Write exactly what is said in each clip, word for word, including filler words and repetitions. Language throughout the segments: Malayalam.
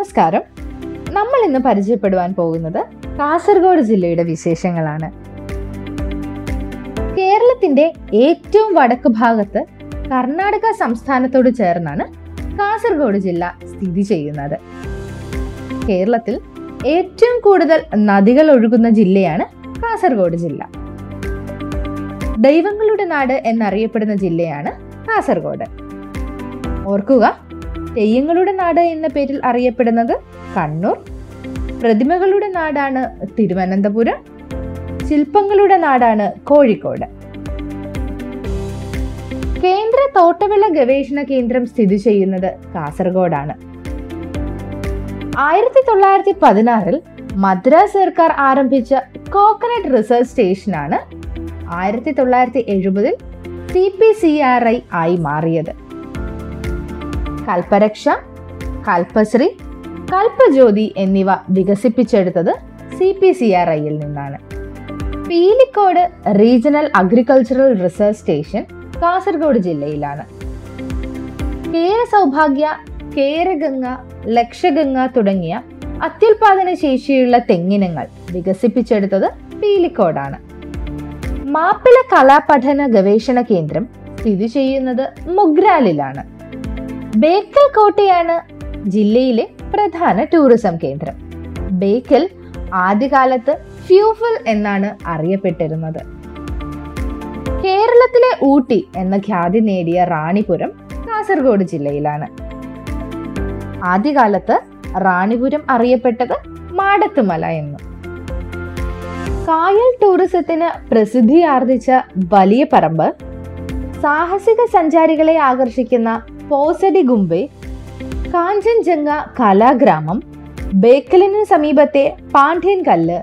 നമസ്കാരം. നമ്മൾ ഇന്ന് പരിചയപ്പെടുവാൻ പോകുന്നത് കാസർഗോഡ് ജില്ലയുടെ വിശേഷങ്ങളാണ്. കേരളത്തിന്റെ ഏറ്റവും വടക്ക് ഭാഗത്ത് കർണാടക സംസ്ഥാനത്തോട് ചേർന്നാണ് കാസർഗോഡ് ജില്ല സ്ഥിതി ചെയ്യുന്നത്. കേരളത്തിൽ ഏറ്റവും കൂടുതൽ നദികൾ ഒഴുകുന്ന ജില്ലയാണ് കാസർഗോഡ് ജില്ല. ദൈവങ്ങളുടെ നാട് എന്നറിയപ്പെടുന്ന ജില്ലയാണ് കാസർഗോഡ്. ഓർക്കുക, തെയ്യങ്ങളുടെ നാട് എന്ന പേരിൽ അറിയപ്പെടുന്നത് കണ്ണൂർ, പ്രതിമകളുടെ നാടാണ് തിരുവനന്തപുരം, ശില്പങ്ങളുടെ നാടാണ് കോഴിക്കോട്. കേന്ദ്ര തോട്ടവിള ഗവേഷണ കേന്ദ്രം സ്ഥിതി ചെയ്യുന്നത് കാസർഗോഡാണ്. ആയിരത്തി തൊള്ളായിരത്തി പതിനാറിൽ മദ്രാസ് സർക്കാർ ആരംഭിച്ച കോക്കനട്ട് റിസർച്ച് സ്റ്റേഷനാണ് ആയിരത്തി തൊള്ളായിരത്തി എഴുപതിൽ C P C R I ആയി മാറിയത്. കൽപരക്ഷ, കൽപ്പശ്രീ, കൽപ്പജ്യോതി എന്നിവ വികസിപ്പിച്ചെടുത്തത് സി പി സി ആർ ഐയിൽ നിന്നാണ്. Pilicode regional agricultural research station Kasaragod ജില്ലയിലാണ്. കേരസൗഭാഗ്യ, കേരഗംഗ, ലക്ഷഗംഗ തുടങ്ങിയ അത്യുൽപാദന ശേഷിയുള്ള തെങ്ങിനങ്ങൾ വികസിപ്പിച്ചെടുത്തത് പീലിക്കോടാണ്. മാപ്പിള കലാപഠന ഗവേഷണ കേന്ദ്രം സ്ഥിതി ചെയ്യുന്നത് മുഗ്രാലിലാണ്. ബേക്കൽ കോട്ടയാണ് ജില്ലയിലെ പ്രധാന ടൂറിസം കേന്ദ്രം. ബേക്കൽ ആദ്യകാലത്ത് ഫ്യൂഫൽ എന്നാണ് അറിയപ്പെട്ടിരുന്നത്. കേരളത്തിലെ ഊട്ടി എന്ന ഖ്യാതി നേടിയ റാണിപുരം കാസർഗോഡ് ജില്ലയിലാണ്. ആദ്യകാലത്ത് റാണിപുരം അറിയപ്പെട്ടത് മാടത്തുമല എന്നും. കായൽ ടൂറിസത്തിന് പ്രസിദ്ധിയാർജിച്ച വലിയ പറമ്പ്, സാഹസിക സഞ്ചാരികളെ ആകർഷിക്കുന്ന പോസടി ഗുംബെ, കാഞ്ചൻജംഗ കലാഗ്രാമം, ബേക്കലിന് സമീപത്തെ പാണ്ഡ്യൻ കല്ല്,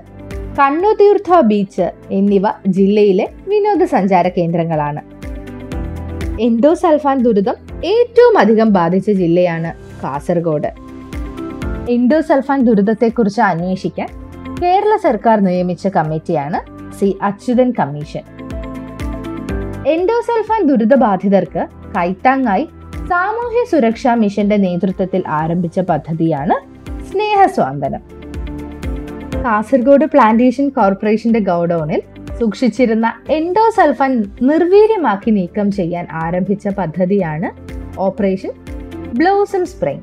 കണ്ണുതീർത്ഥ ബീച്ച് എന്നിവ ജില്ലയിലെ വിനോദസഞ്ചാര കേന്ദ്രങ്ങളാണ്. എൻഡോസൾഫാൻ ദുരിതം ഏറ്റവും അധികം ബാധിച്ച ജില്ലയാണ് കാസർഗോഡ്. എൻഡോസൾഫാൻ ദുരിതത്തെക്കുറിച്ച് അന്വേഷിക്കാൻ കേരള സർക്കാർ നിയമിച്ച കമ്മിറ്റിയാണ് സി അച്യുതൻ കമ്മീഷൻ. എൻഡോസൾഫാൻ ദുരിതബാധിതർക്ക് കൈത്താങ്ങായി സാമൂഹ്യ സുരക്ഷാ മിഷന്റെ നേതൃത്വത്തിൽ ആരംഭിച്ച പദ്ധതിയാണ് സ്നേഹ സ്വാന്തനം. കാസർഗോഡ് പ്ലാന്റേഷൻ കോർപ്പറേഷന്റെ ഗൗഡൌണിൽ സൂക്ഷിച്ചിരുന്ന എൻഡോസൾഫാൻ നിർവീര്യമാക്കി നീക്കം ചെയ്യാൻ ആരംഭിച്ച പദ്ധതിയാണ് ഓപ്പറേഷൻ ബ്ലോസം സ്പ്രേ.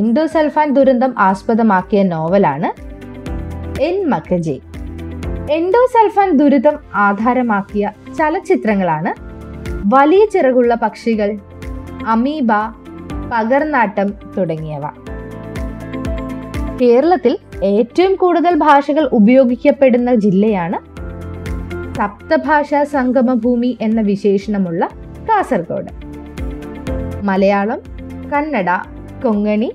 എൻഡോസൾഫാൻ ദുരന്തം ആസ്പദമാക്കിയ നോവലാണ് എൻ മകജെ. എൻഡോസൾഫാൻ ദുരിതം ആധാരമാക്കിയ ചലച്ചിത്രങ്ങളാണ് വലിയ ചിറകുള്ള പക്ഷികൾ, അമീബ, പകർന്നാട്ടം തുടങ്ങിയവ. കേരളത്തിൽ ഏറ്റവും കൂടുതൽ ഭാഷകൾ ഉപയോഗിക്കപ്പെടുന്ന ജില്ലയാണ് സപ്തഭാഷാ സംഗമഭൂമി എന്ന വിശേഷണമുള്ള കാസർഗോഡ്. മലയാളം, കന്നഡ, കൊങ്ങണി,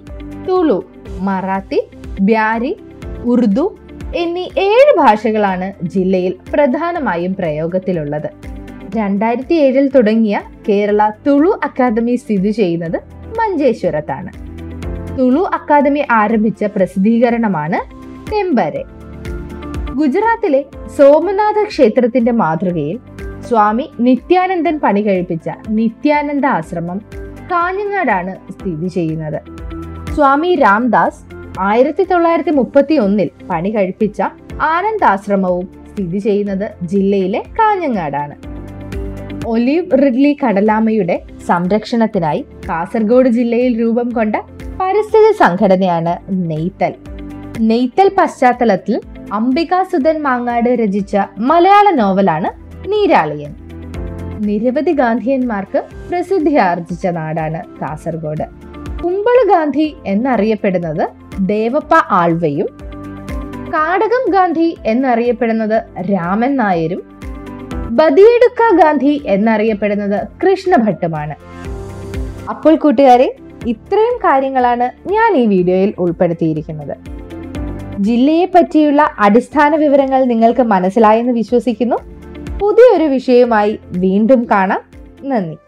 തുളു, മറാത്തി, ബ്യാരി, ഉറുദു എന്നീ ഏഴ് ഭാഷകളാണ് ജില്ലയിൽ പ്രധാനമായും പ്രയോഗത്തിലുള്ളത്. രണ്ടായിരത്തി ഏഴിൽ തുടങ്ങിയ കേരള തുളു അക്കാദമി സ്ഥിതി ചെയ്യുന്നത് മഞ്ചേശ്വരത്താണ്. തുളു അക്കാദമി ആരംഭിച്ച പ്രസിദ്ധീകരണമാണ് തെമ്പരെ. ഗുജറാത്തിലെ സോമനാഥ ക്ഷേത്രത്തിന്റെ മാതൃകയിൽ സ്വാമി നിത്യാനന്ദൻ പണി കഴിപ്പിച്ച നിത്യാനന്ദ ആശ്രമം കാഞ്ഞങ്ങാടാണ് സ്ഥിതി ചെയ്യുന്നത്. സ്വാമി രാംദാസ് ആയിരത്തി തൊള്ളായിരത്തി മുപ്പത്തി ഒന്നിൽ പണി കഴിപ്പിച്ച ആനന്ദാശ്രമവും സ്ഥിതി ചെയ്യുന്നത് ജില്ലയിലെ കാഞ്ഞങ്ങാടാണ്. ഒലിവ് റിഡ്ലി കടലാമയുടെ സംരക്ഷണത്തിനായി കാസർഗോഡ് ജില്ലയിൽ രൂപം കൊണ്ട പരിസ്ഥിതി സംഘടനയാണ് നെയ്ത്തൽ. നെയ്ത്തൽ പശ്ചാത്തലത്തിൽ അംബികാസുധൻ മാങ്ങാട് രചിച്ച മലയാള നോവലാണ് നീരാളിയൻ. നിരവധി ഗാന്ധിയന്മാർക്ക് പ്രസിദ്ധി ആർജിച്ച നാടാണ് കാസർഗോഡ്. കുമ്പള് ഗാന്ധി എന്നറിയപ്പെടുന്നത് ദേവപ്പ ആൾവയും, കാടകം ഗാന്ധി എന്നറിയപ്പെടുന്നത് രാമൻ നായരും, ബദിയെടുക്ക ഗാന്ധി എന്നറിയപ്പെടുന്നത് കൃഷ്ണഭട്ടുമാണ്. അപ്പോൾ കൂട്ടുകാരെ, ഇത്രയും കാര്യങ്ങളാണ് ഞാൻ ഈ വീഡിയോയിൽ ഉൾപ്പെടുത്തിയിരിക്കുന്നത്. ജില്ലയെ പറ്റിയുള്ള അടിസ്ഥാന വിവരങ്ങൾ നിങ്ങൾക്ക് മനസ്സിലായെന്ന് വിശ്വസിക്കുന്നു. പുതിയൊരു വിഷയവുമായി വീണ്ടും കാണാം. നന്ദി.